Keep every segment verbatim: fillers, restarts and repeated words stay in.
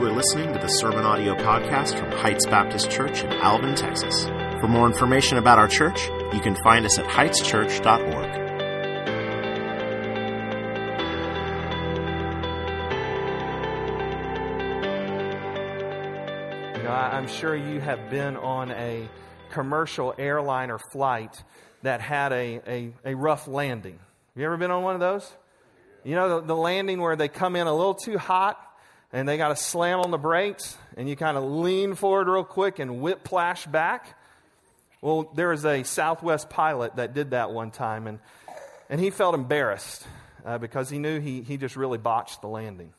You are listening to the Sermon Audio Podcast from Heights Baptist Church in Alvin, Texas. For more information about our church, you can find us at heights church dot org. You know, I'm sure you have been on a commercial airliner flight that had a, a, a rough landing. Have you ever been on one of those? You know, the, the landing where they come in a little too hot and they got to slam on the brakes and you kind of lean forward real quick and whiplash back. Well, there was a Southwest pilot that did that one time, and and he felt embarrassed uh, because he knew he he just really botched the landing.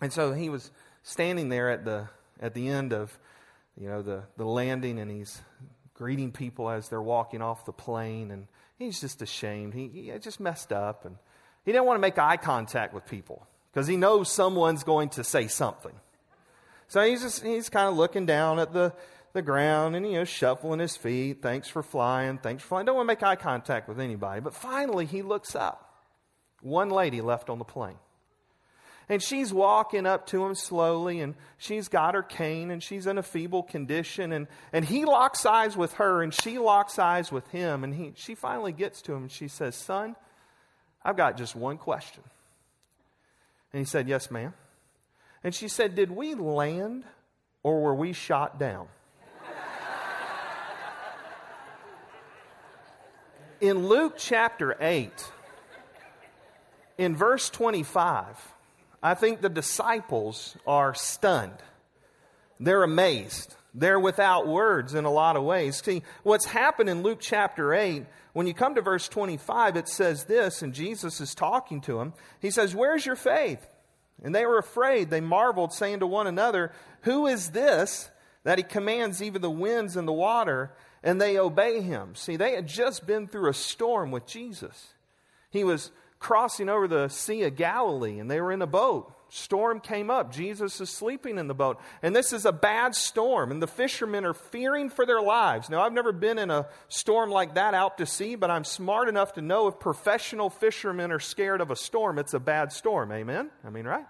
And so he was standing there at the at the end of you know the, the landing, and he's greeting people as they're walking off the plane, and he's just ashamed. He, he just messed up, and he didn't want to make eye contact with people because he knows someone's going to say something. So he's just he's kind of looking down at the, the ground and, you know, shuffling his feet. Thanks for flying. Thanks for flying. Don't want to make eye contact with anybody. But finally, he looks up. One lady left on the plane. And she's walking up to him slowly, and she's got her cane, and she's in a feeble condition. And, and he locks eyes with her, and she locks eyes with him. And he she finally gets to him, and she says, "Son, I've got just one question." And he said, "Yes, ma'am." And she said, "Did we land or were we shot down?" In Luke chapter eight, in verse twenty-five, I think the disciples are stunned. They're amazed. They're without words in a lot of ways. See, what's happened in Luke chapter eight, when you come to verse twenty-five, it says this, and Jesus is talking to them. He says, "Where's your faith?" And they were afraid. They marveled, saying to one another, "Who is this that he commands even the winds and the water, and they obey him?" See, they had just been through a storm with Jesus. He was crossing over the Sea of Galilee, and they were in a boat. Storm came up. Jesus is sleeping in the boat. And this is a bad storm, and the fishermen are fearing for their lives. Now, I've never been in a storm like that out to sea, but I'm smart enough to know if professional fishermen are scared of a storm, it's a bad storm. Amen? I mean, right?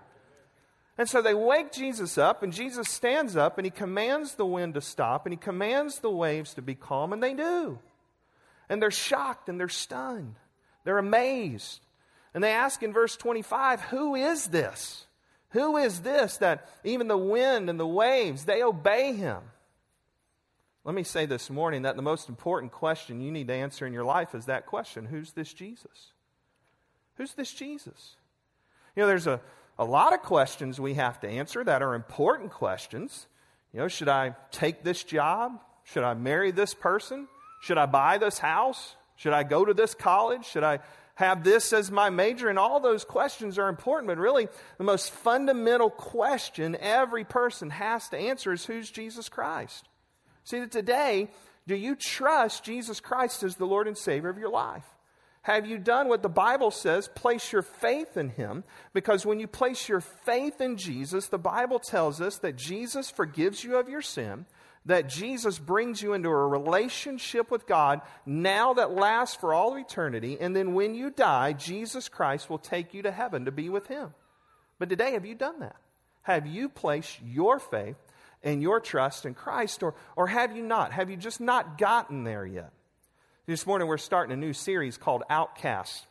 And so they wake Jesus up, and Jesus stands up, and he commands the wind to stop, and he commands the waves to be calm, and they do. And they're shocked, and they're stunned. They're amazed. And they ask in verse twenty-five, "Who is this? Who is this that even the wind and the waves, they obey him?" Let me say this morning that the most important question you need to answer in your life is that question: who's this Jesus? Who's this Jesus? You know, there's a, a lot of questions we have to answer that are important questions. You know, should I take this job? Should I marry this person? Should I buy this house? Should I go to this college? Should I have this as my major? And all those questions are important, but really the most fundamental question every person has to answer is, who's Jesus Christ? See, that today, do you trust Jesus Christ as the Lord and Savior of your life? Have you done what the Bible says? Place your faith in him, because when you place your faith in Jesus, the Bible tells us that Jesus forgives you of your sin, that Jesus brings you into a relationship with God now that lasts for all eternity. And then when you die, Jesus Christ will take you to heaven to be with him. But today, have you done that? Have you placed your faith and your trust in Christ, or, or have you not? Have you just not gotten there yet? This morning, we're starting a new series called Outcasts.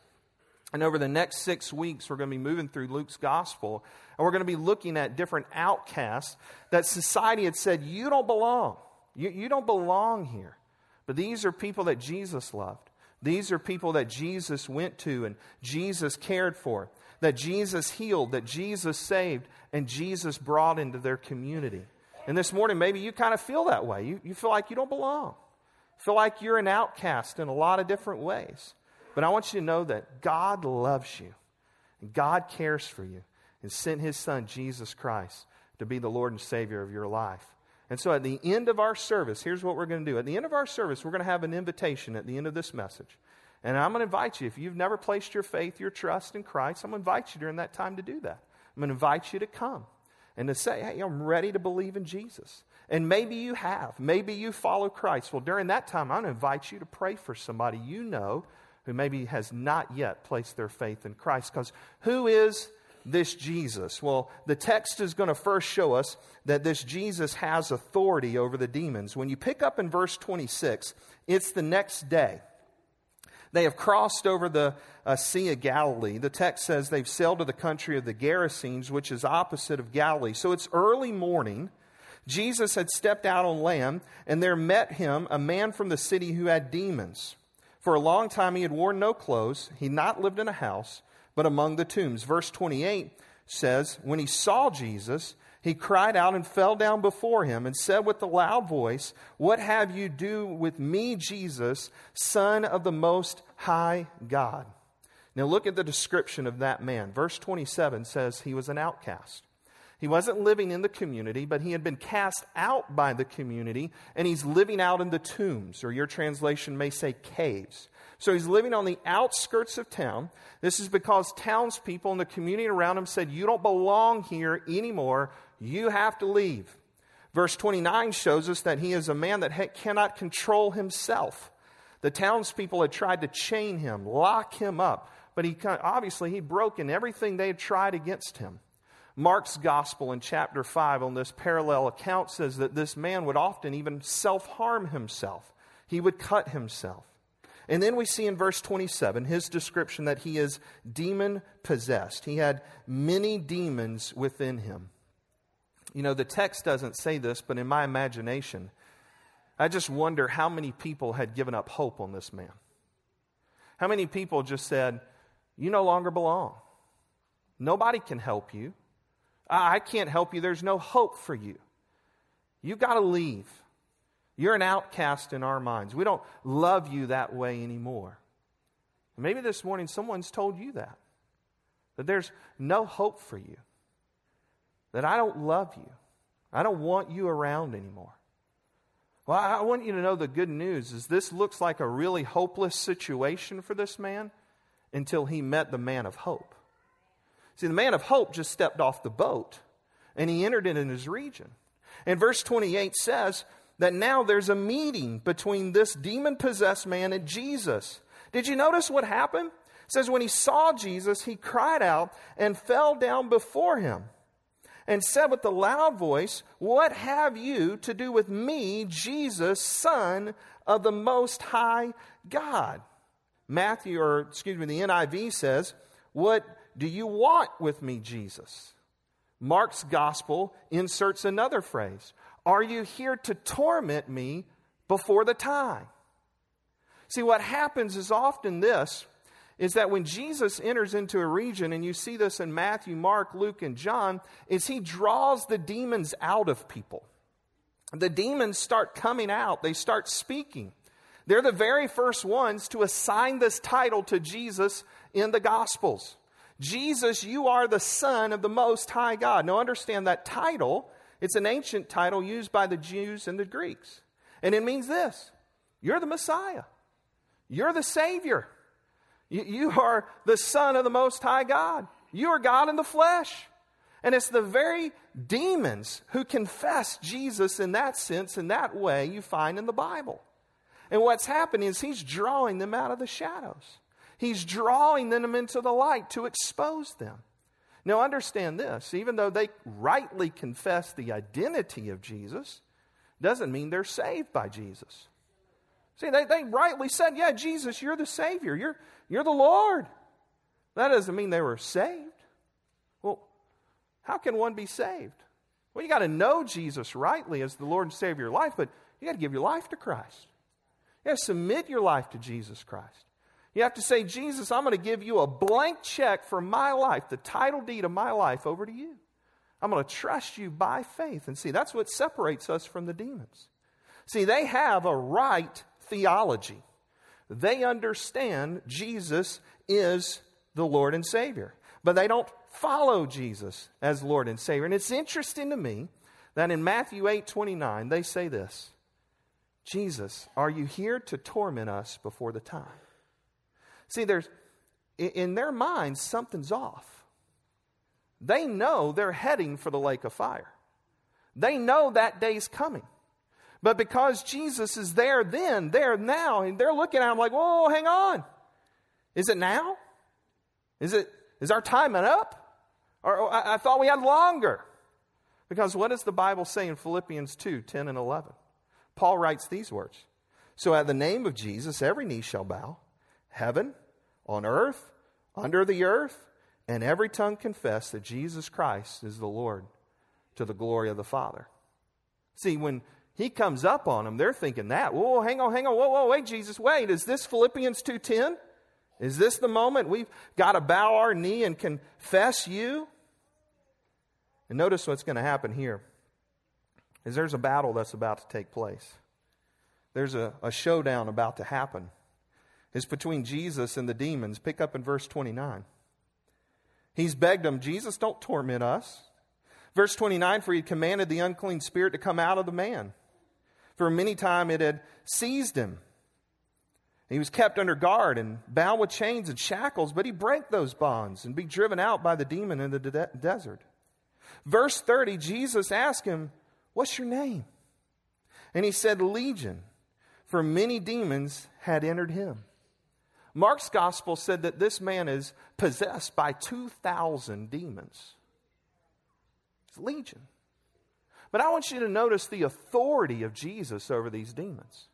And over the next six weeks, we're going to be moving through Luke's gospel, and we're going to be looking at different outcasts that society had said, you don't belong. You, you don't belong here. But these are people that Jesus loved. These are people that Jesus went to and Jesus cared for, that Jesus healed, that Jesus saved, and Jesus brought into their community. And this morning, maybe you kind of feel that way. You, you feel like you don't belong. You feel like you're an outcast in a lot of different ways. But I want you to know that God loves you, and God cares for you, and sent his son, Jesus Christ, to be the Lord and Savior of your life. And so at the end of our service, here's what we're going to do. At the end of our service, we're going to have an invitation at the end of this message. And I'm going to invite you, if you've never placed your faith, your trust in Christ, I'm going to invite you during that time to do that. I'm going to invite you to come and to say, hey, I'm ready to believe in Jesus. And maybe you have. Maybe you follow Christ. Well, during that time, I'm going to invite you to pray for somebody you know who maybe has not yet placed their faith in Christ. Because who is this Jesus? Well, the text is going to first show us that this Jesus has authority over the demons. When you pick up in verse twenty-six, it's the next day. They have crossed over the uh, Sea of Galilee. The text says they've sailed to the country of the Gerasenes, which is opposite of Galilee. So it's early morning. Jesus had stepped out on land, and there met him a man from the city who had demons. For a long time he had worn no clothes. He not lived in a house, but among the tombs. Verse twenty-eight says, when he saw Jesus, he cried out and fell down before him and said with a loud voice, what have you do with me, Jesus, Son of the Most High God? Now look at the description of that man. Verse twenty-seven says he was an outcast. He wasn't living in the community, but he had been cast out by the community, and he's living out in the tombs, or your translation may say caves. So he's living on the outskirts of town. This is because townspeople in the community around him said, you don't belong here anymore. You have to leave. Verse twenty-nine shows us that he is a man that cannot control himself. The townspeople had tried to chain him, lock him up, but he obviously he'd broken everything they had tried against him. Mark's gospel in chapter five on this parallel account says that this man would often even self-harm himself. He would cut himself. And then we see in verse twenty-seven his description that he is demon-possessed. He had many demons within him. You know, the text doesn't say this, but in my imagination, I just wonder how many people had given up hope on this man. How many people just said, you no longer belong. Nobody can help you. I can't help you. There's no hope for you. You've got to leave. You're an outcast in our minds. We don't love you that way anymore. Maybe this morning someone's told you that. That there's no hope for you. That I don't love you. I don't want you around anymore. Well, I want you to know the good news is this looks like a really hopeless situation for this man until he met the man of hope. See, the man of hope just stepped off the boat, and he entered it in his region. And verse twenty-eight says that now there's a meeting between this demon-possessed man and Jesus. Did you notice what happened? It says, when he saw Jesus, he cried out and fell down before him and said with a loud voice, what have you to do with me, Jesus, Son of the Most High God? Matthew, or excuse me, the N I V says, what do you want with me, Jesus? Mark's gospel inserts another phrase. Are you here to torment me before the time? See, what happens is often this, is that when Jesus enters into a region, and you see this in Matthew, Mark, Luke, and John, is he draws the demons out of people. The demons start coming out. They start speaking. They're the very first ones to assign this title to Jesus in the Gospels. Jesus, you are the Son of the Most High God. Now understand that title, it's an ancient title used by the Jews and the Greeks. And it means this, you're the Messiah. You're the Savior. You, you are the Son of the Most High God. You are God in the flesh. And it's the very demons who confess Jesus in that sense, in that way you find in the Bible. And what's happening is he's drawing them out of the shadows. He's drawing them into the light to expose them. Now understand this, even though they rightly confess the identity of Jesus, doesn't mean they're saved by Jesus. See, they, they rightly said, yeah, Jesus, you're the Savior. You're, you're the Lord. That doesn't mean they were saved. Well, how can one be saved? Well, you got to know Jesus rightly as the Lord and Savior of your life, but you got to give your life to Christ. You got to submit your life to Jesus Christ. You have to say, Jesus, I'm going to give you a blank check for my life, the title deed of my life over to you. I'm going to trust you by faith. And see, that's what separates us from the demons. See, they have a right theology. They understand Jesus is the Lord and Savior, but they don't follow Jesus as Lord and Savior. And it's interesting to me that in Matthew eight twenty-nine, they say this, Jesus, are you here to torment us before the time? See, there's in their minds, something's off. They know they're heading for the lake of fire. They know that day's coming. But because Jesus is there then, there now, and they're looking at him like, whoa, hang on. Is it now? Is it, is our time up? Or, or I, I thought we had longer. Because what does the Bible say in Philippians two, ten and eleven? Paul writes these words. So at the name of Jesus, every knee shall bow, heaven, on earth, under the earth, and every tongue confess that Jesus Christ is the Lord to the glory of the Father. See, when he comes up on them, they're thinking that. Whoa, hang on, hang on. Whoa, whoa, wait, Jesus, wait. Is this Philippians two ten? Is this the moment we've got to bow our knee and confess you? And notice what's going to happen here. Is there's a battle that's about to take place. There's a, a showdown about to happen. It's between Jesus and the demons. Pick up in verse twenty-nine. He's begged them, Jesus, don't torment us. Verse twenty-nine, for he commanded the unclean spirit to come out of the man. For many time it had seized him. He was kept under guard and bound with chains and shackles, but he brake those bonds and be driven out by the demon in the de- desert. Verse thirty, Jesus asked him, what's your name? And he said, Legion, for many demons had entered him. Mark's gospel said that this man is possessed by two thousand demons. It's legion. But I want you to notice the authority of Jesus over these demons.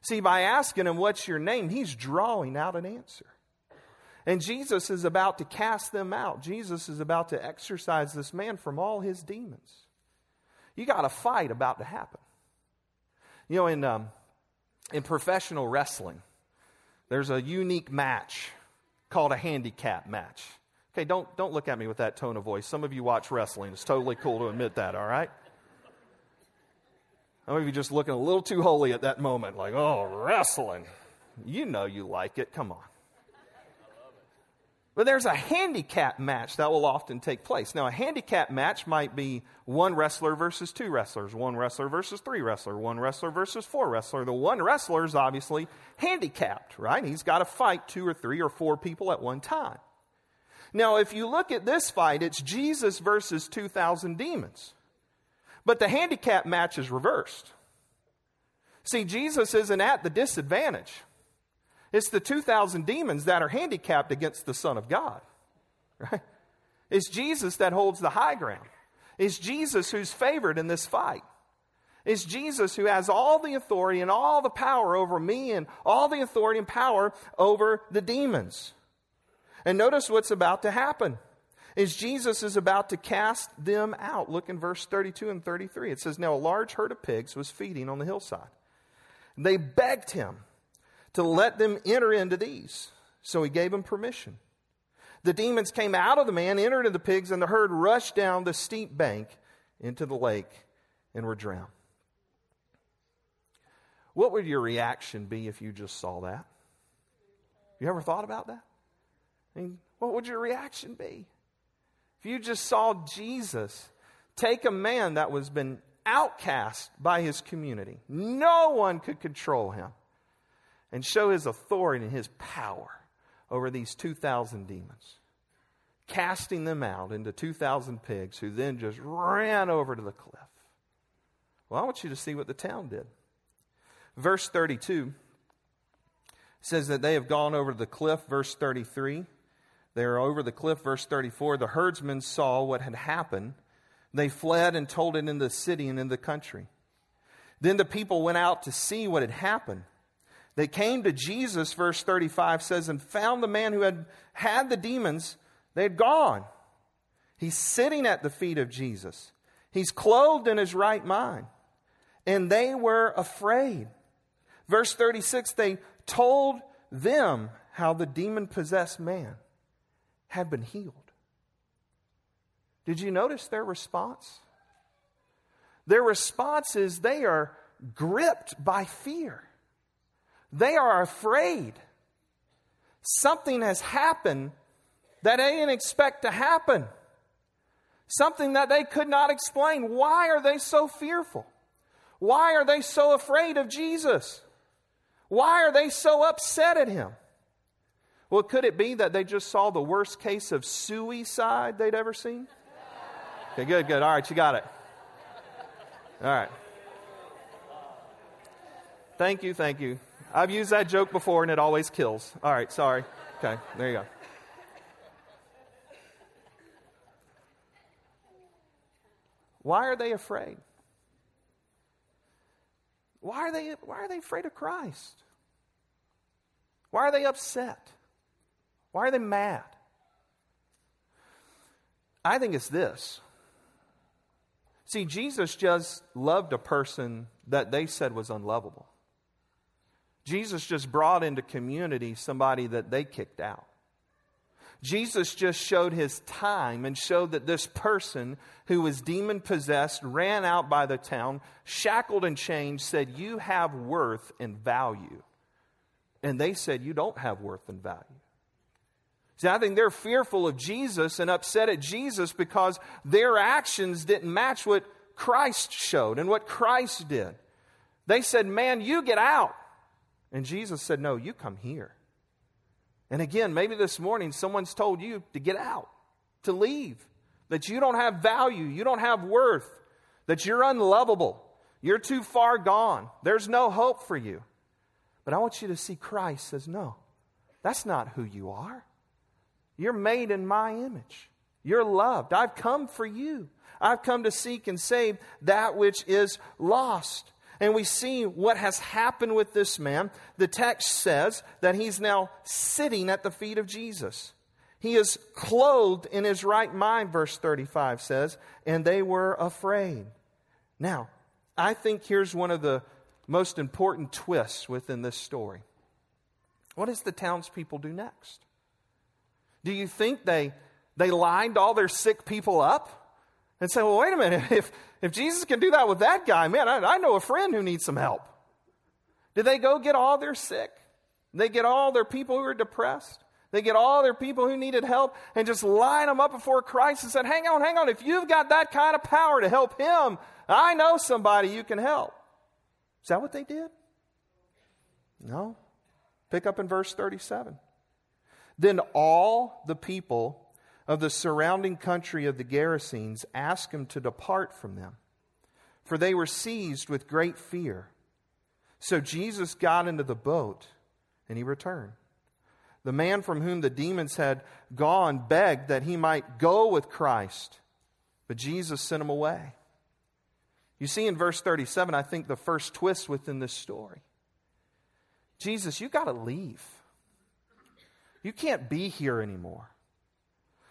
See, by asking him, what's your name? He's drawing out an answer. And Jesus is about to cast them out. Jesus is about to exorcise this man from all his demons. You got a fight about to happen. You know, in um, in professional wrestling, there's a unique match called a handicap match. Okay, don't, don't look at me with that tone of voice. Some of you watch wrestling. It's totally cool to admit that, all right? Some of you just looking a little too holy at that moment, like, oh, wrestling. You know you like it. Come on. But there's a handicap match that will often take place. Now, a handicap match might be one wrestler versus two wrestlers, one wrestler versus three wrestler, one wrestler versus four wrestler. The one wrestler is obviously handicapped, right? He's got to fight two or three or four people at one time. Now, if you look at this fight, it's Jesus versus two thousand demons. But the handicap match is reversed. See, Jesus isn't at the disadvantage. It's the two thousand demons that are handicapped against the Son of God, right? It's Jesus that holds the high ground. It's Jesus who's favored in this fight. It's Jesus who has all the authority and all the power over me and all the authority and power over the demons. And notice what's about to happen is Jesus is about to cast them out. Look in verse thirty-two and thirty-three. It says, now a large herd of pigs was feeding on the hillside. They begged him to let them enter into these. So he gave them permission. The demons came out of the man, entered into the pigs, and the herd rushed down the steep bank into the lake and were drowned. What would your reaction be if you just saw that? You ever thought about that? I mean, what would your reaction be? If you just saw Jesus take a man that was been outcast by his community, no one could control him, and show his authority and his power over these two thousand demons, casting them out into two thousand pigs who then just ran over to the cliff. Well, I want you to see what the town did. Verse thirty-two says that they have gone over the cliff. Verse thirty-three, they are over the cliff. Verse thirty-four, the herdsmen saw what had happened. They fled and told it in the city and in the country. Then the people went out to see what had happened. They came to Jesus, verse thirty-five says, and found the man who had had the demons. They had gone. He's sitting at the feet of Jesus. He's clothed in his right mind. And they were afraid. Verse thirty-six, they told them how the demon-possessed man had been healed. Did you notice their response? Their response is they are gripped by fear. They are afraid. Something has happened that they didn't expect to happen. Something that they could not explain. Why are they so fearful? Why are they so afraid of Jesus? Why are they so upset at him? Well, could it be that they just saw the worst case of suicide they'd ever seen? Okay, good, good. All right, you got it. All right. Thank you, thank you. I've used that joke before, and it always kills. All right, sorry. Okay, there you go. Why are they afraid? Why are they, why are they afraid of Christ? Why are they upset? Why are they mad? I think it's this. See, Jesus just loved a person that they said was unlovable. Jesus just brought into community somebody that they kicked out. Jesus just showed his time and showed that this person who was demon-possessed, ran out by the town, shackled and chained, said, "You have worth and value." And they said, "You don't have worth and value." See, I think they're fearful of Jesus and upset at Jesus because their actions didn't match what Christ showed and what Christ did. They said, "Man, you get out." And Jesus said, "No, you come here." And again, maybe this morning someone's told you to get out, to leave, that you don't have value, you don't have worth, that you're unlovable, you're too far gone, there's no hope for you. But I want you to see Christ says, "No, that's not who you are. You're made in my image. You're loved. I've come for you. I've come to seek and save that which is lost." And we see what has happened with this man. The text says that he's now sitting at the feet of Jesus. He is clothed in his right mind, verse thirty-five says, and they were afraid. Now, I think here's one of the most important twists within this story. What does the townspeople do next? Do you think they, they lined all their sick people up? And say, "Well, wait a minute, if, if Jesus can do that with that guy, man, I, I know a friend who needs some help." Did they go get all their sick? They get all their people who are depressed? They get all their people who needed help and just line them up before Christ and said, "Hang on, hang on, if you've got that kind of power to help him, I know somebody you can help." Is that what they did? No. Pick up in verse thirty-seven. Then all the people of the surrounding country of the Gerasenes asked him to depart from them, for they were seized with great fear. So Jesus got into the boat, and he returned. The man from whom the demons had gone begged that he might go with Christ, but Jesus sent him away. You see in verse thirty-seven, I think the first twist within this story. Jesus, you got to leave. You can't be here anymore.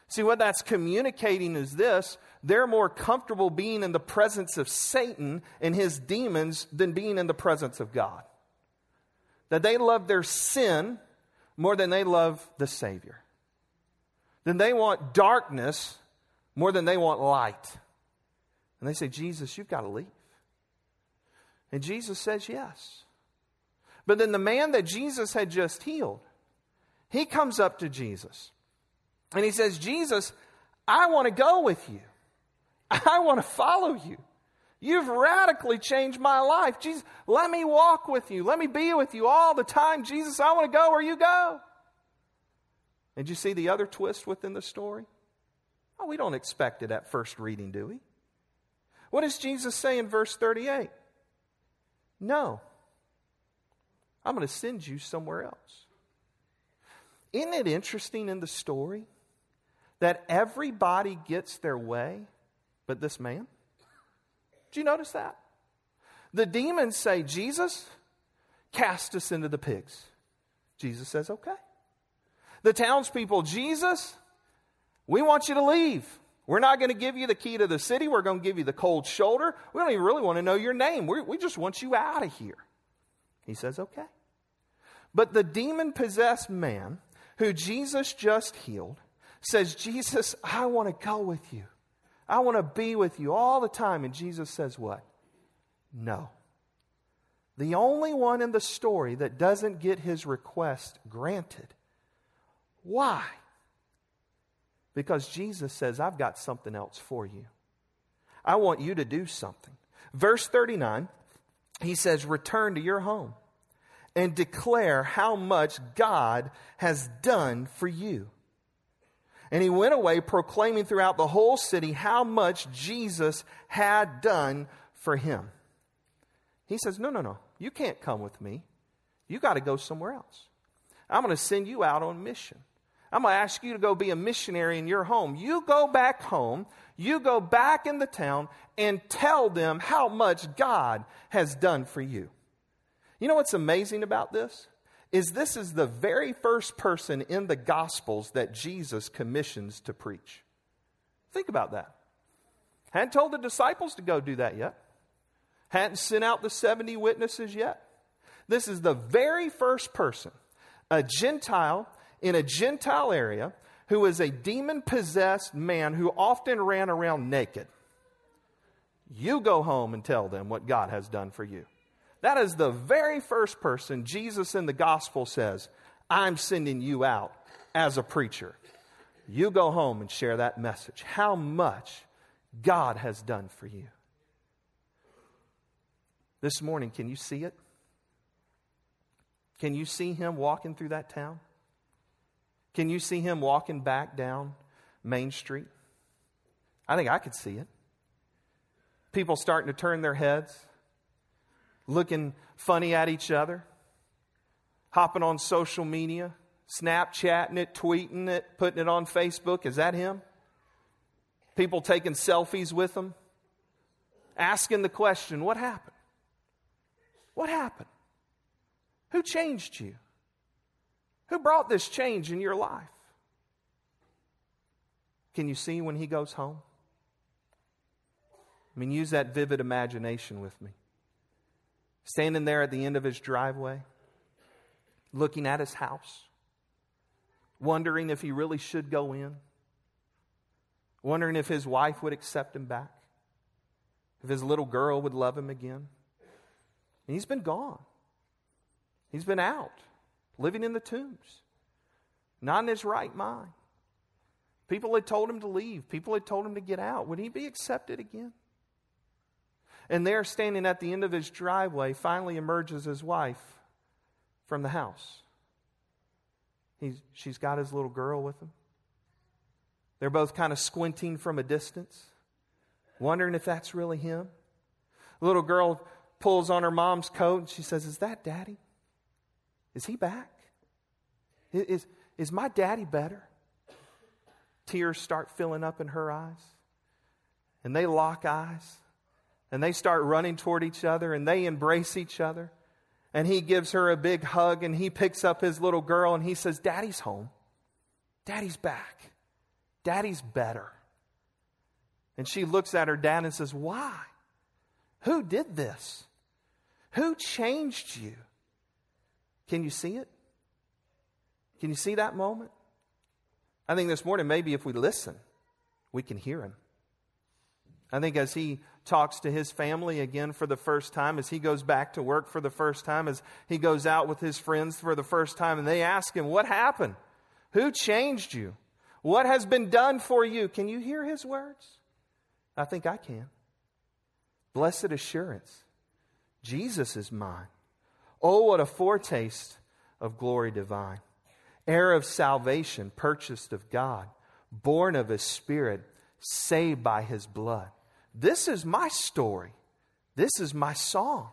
See, what that's communicating is this. They're more comfortable being in the presence of Satan and his demons than being in the presence of God. That they love their sin more than they love the Savior. Then they want darkness more than they want light. And they say, "Jesus, you've got to leave." And Jesus says yes. But then the man that Jesus had just healed, he comes up to Jesus. And he says, "Jesus, I want to go with you. I want to follow you. You've radically changed my life. Jesus, let me walk with you. Let me be with you all the time. Jesus, I want to go where you go." And you see the other twist within the story? Oh, we don't expect it at first reading, do we? What does Jesus say in verse thirty-eight? "No, I'm going to send you somewhere else." Isn't it interesting in the story that everybody gets their way but this man? Did you notice that? The demons say, "Jesus, cast us into the pigs." Jesus says, "Okay." The townspeople, "Jesus, we want you to leave. We're not going to give you the key to the city. We're going to give you the cold shoulder. We don't even really want to know your name. We, we just want you out of here." He says, "Okay." But the demon-possessed man who Jesus just healed says, "Jesus, I want to go with you. I want to be with you all the time." And Jesus says what? No. The only one in the story that doesn't get his request granted. Why? Because Jesus says, "I've got something else for you. I want you to do something." Verse thirty-nine, he says, "Return to your home and declare how much God has done for you." And he went away proclaiming throughout the whole city how much Jesus had done for him. He says, "No, no, no, you can't come with me. You got to go somewhere else. I'm going to send you out on mission. I'm going to ask you to go be a missionary in your home. You go back home. you go back in the town and tell them how much God has done for you. You know what's amazing about this? Is this is the very first person in the Gospels that Jesus commissions to preach. Think about that. Hadn't told the disciples to go do that yet. Hadn't sent out the seventy witnesses yet. This is the very first person, a Gentile in a Gentile area, who is a demon-possessed man who often ran around naked. You go home and tell them what God has done for you. That is the very first person Jesus in the gospel says, I'm sending you out as a preacher. You go home and share that message. How much God has done for you. This morning, can you see it? Can you see him walking through that town? Can you see him walking back down Main Street? I think I could see it. People starting to turn their heads, looking funny at each other, hopping on social media, Snapchatting it, tweeting it, putting it on Facebook. Is that him? People taking selfies with him, asking the question, what happened? What happened? Who changed you? Who brought this change in your life? Can you see when he goes home? I mean, use that vivid imagination with me. Standing there at the end of his driveway, looking at his house, wondering if he really should go in, wondering if his wife would accept him back, if his little girl would love him again. And he's been gone. He's been out, living in the tombs, not in his right mind. People had told him to leave. People had told him to get out. Would he be accepted again? And there, standing at the end of his driveway, finally emerges his wife from the house. He's, she's got his little girl with him. They're both kind of squinting from a distance, wondering if that's really him. The little girl pulls on her mom's coat and she says, is that Daddy? Is he back? Is, is my daddy better? Tears start filling up in her eyes. And they lock eyes. And they start running toward each other. And they embrace each other. And he gives her a big hug. And he picks up his little girl. And he says, Daddy's home. Daddy's back. Daddy's better. And she looks at her dad and says, why? Who did this? Who changed you? Can you see it? Can you see that moment? I think this morning, maybe if we listen, we can hear him. I think as he talks to his family again for the first time, as he goes back to work for the first time, as he goes out with his friends for the first time, and they ask him, what happened? Who changed you? What has been done for you? Can you hear his words? I think I can. Blessed assurance. Jesus is mine. Oh, what a foretaste of glory divine. Heir of salvation, purchased of God, born of his Spirit, saved by his blood. This is my story. This is my song.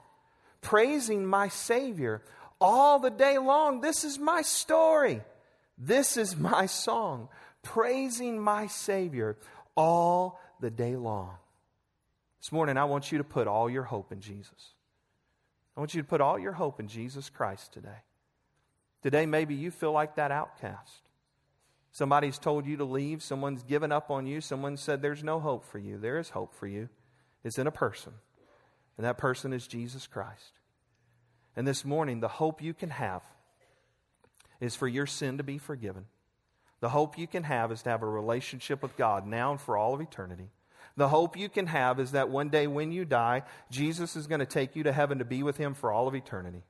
Praising my Savior all the day long. This is my story. This is my song. Praising my Savior all the day long. This morning, I want you to put all your hope in Jesus. I want you to put all your hope in Jesus Christ today. Today, maybe you feel like that outcast. Somebody's told you to leave. Someone's given up on you. Someone said there's no hope for you. There is hope for you. It's in a person. And that person is Jesus Christ. And this morning, the hope you can have is for your sin to be forgiven. The hope you can have is to have a relationship with God now and for all of eternity. The hope you can have is that one day when you die, Jesus is going to take you to heaven to be with him for all of eternity.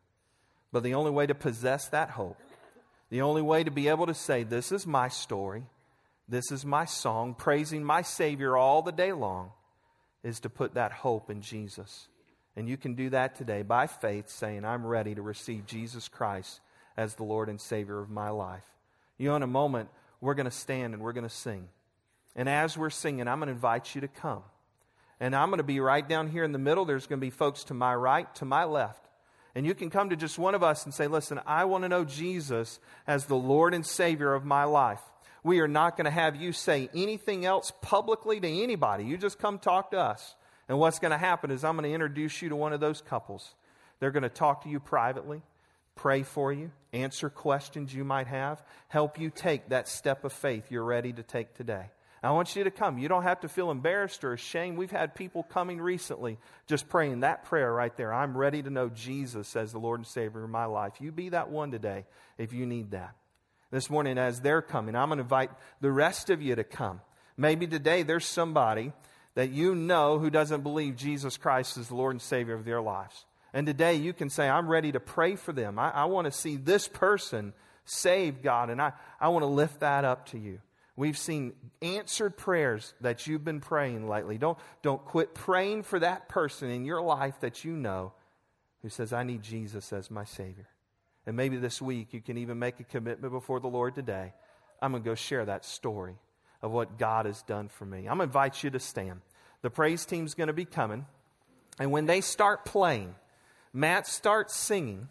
But the only way to possess that hope, the only way to be able to say, this is my story, this is my song, praising my Savior all the day long, is to put that hope in Jesus. And you can do that today by faith, saying, I'm ready to receive Jesus Christ as the Lord and Savior of my life. You know, in a moment, we're going to stand and we're going to sing. And as we're singing, I'm going to invite you to come. And I'm going to be right down here in the middle. There's going to be folks to my right, to my left. And you can come to just one of us and say, listen, I want to know Jesus as the Lord and Savior of my life. We are not going to have you say anything else publicly to anybody. You just come talk to us. And what's going to happen is I'm going to introduce you to one of those couples. They're going to talk to you privately, pray for you, answer questions you might have, help you take that step of faith you're ready to take today. I want you to come. You don't have to feel embarrassed or ashamed. We've had people coming recently just praying that prayer right there. I'm ready to know Jesus as the Lord and Savior of my life. You be that one today if you need that. This morning as they're coming, I'm going to invite the rest of you to come. Maybe today there's somebody that you know who doesn't believe Jesus Christ is the Lord and Savior of their lives. And today you can say, I'm ready to pray for them. I, I want to see this person saved, God, and I, I want to lift that up to you. We've seen answered prayers that you've been praying lately. Don't, don't quit praying for that person in your life that you know who says, I need Jesus as my Savior. And maybe this week you can even make a commitment before the Lord today. I'm going to go share that story of what God has done for me. I'm going to invite you to stand. The praise team's going to be coming. And when they start playing, Matt starts singing,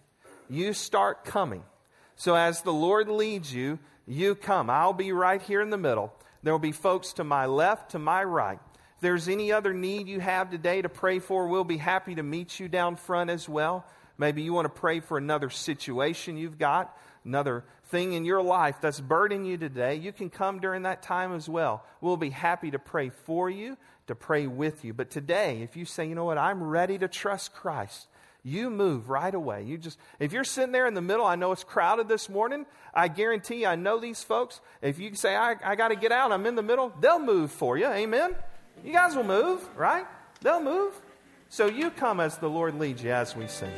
you start coming. So as the Lord leads you, you come. I'll be right here in the middle. There will be folks to my left, to my right. If there's any other need you have today to pray for, we'll be happy to meet you down front as well. Maybe you want to pray for another situation you've got, another thing in your life that's burdening you today. You can come during that time as well. We'll be happy to pray for you, to pray with you. But today, if you say, you know what, I'm ready to trust Christ, you move right away. You just, if you're sitting there in the middle, I know it's crowded this morning. I guarantee you, I know these folks. If you say, I, I got to get out, I'm in the middle, they'll move for you. Amen? You guys will move, right? They'll move. So you come as the Lord leads you as we sing.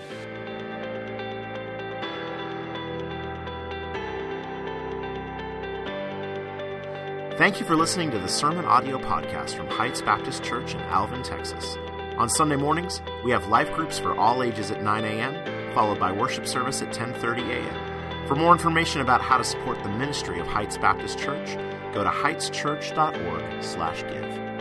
Thank you for listening to the Sermon Audio Podcast from Heights Baptist Church in Alvin, Texas. On Sunday mornings, we have life groups for all ages at nine a.m., followed by worship service at ten thirty a.m. For more information about how to support the ministry of Heights Baptist Church, go to heights church dot org slash give.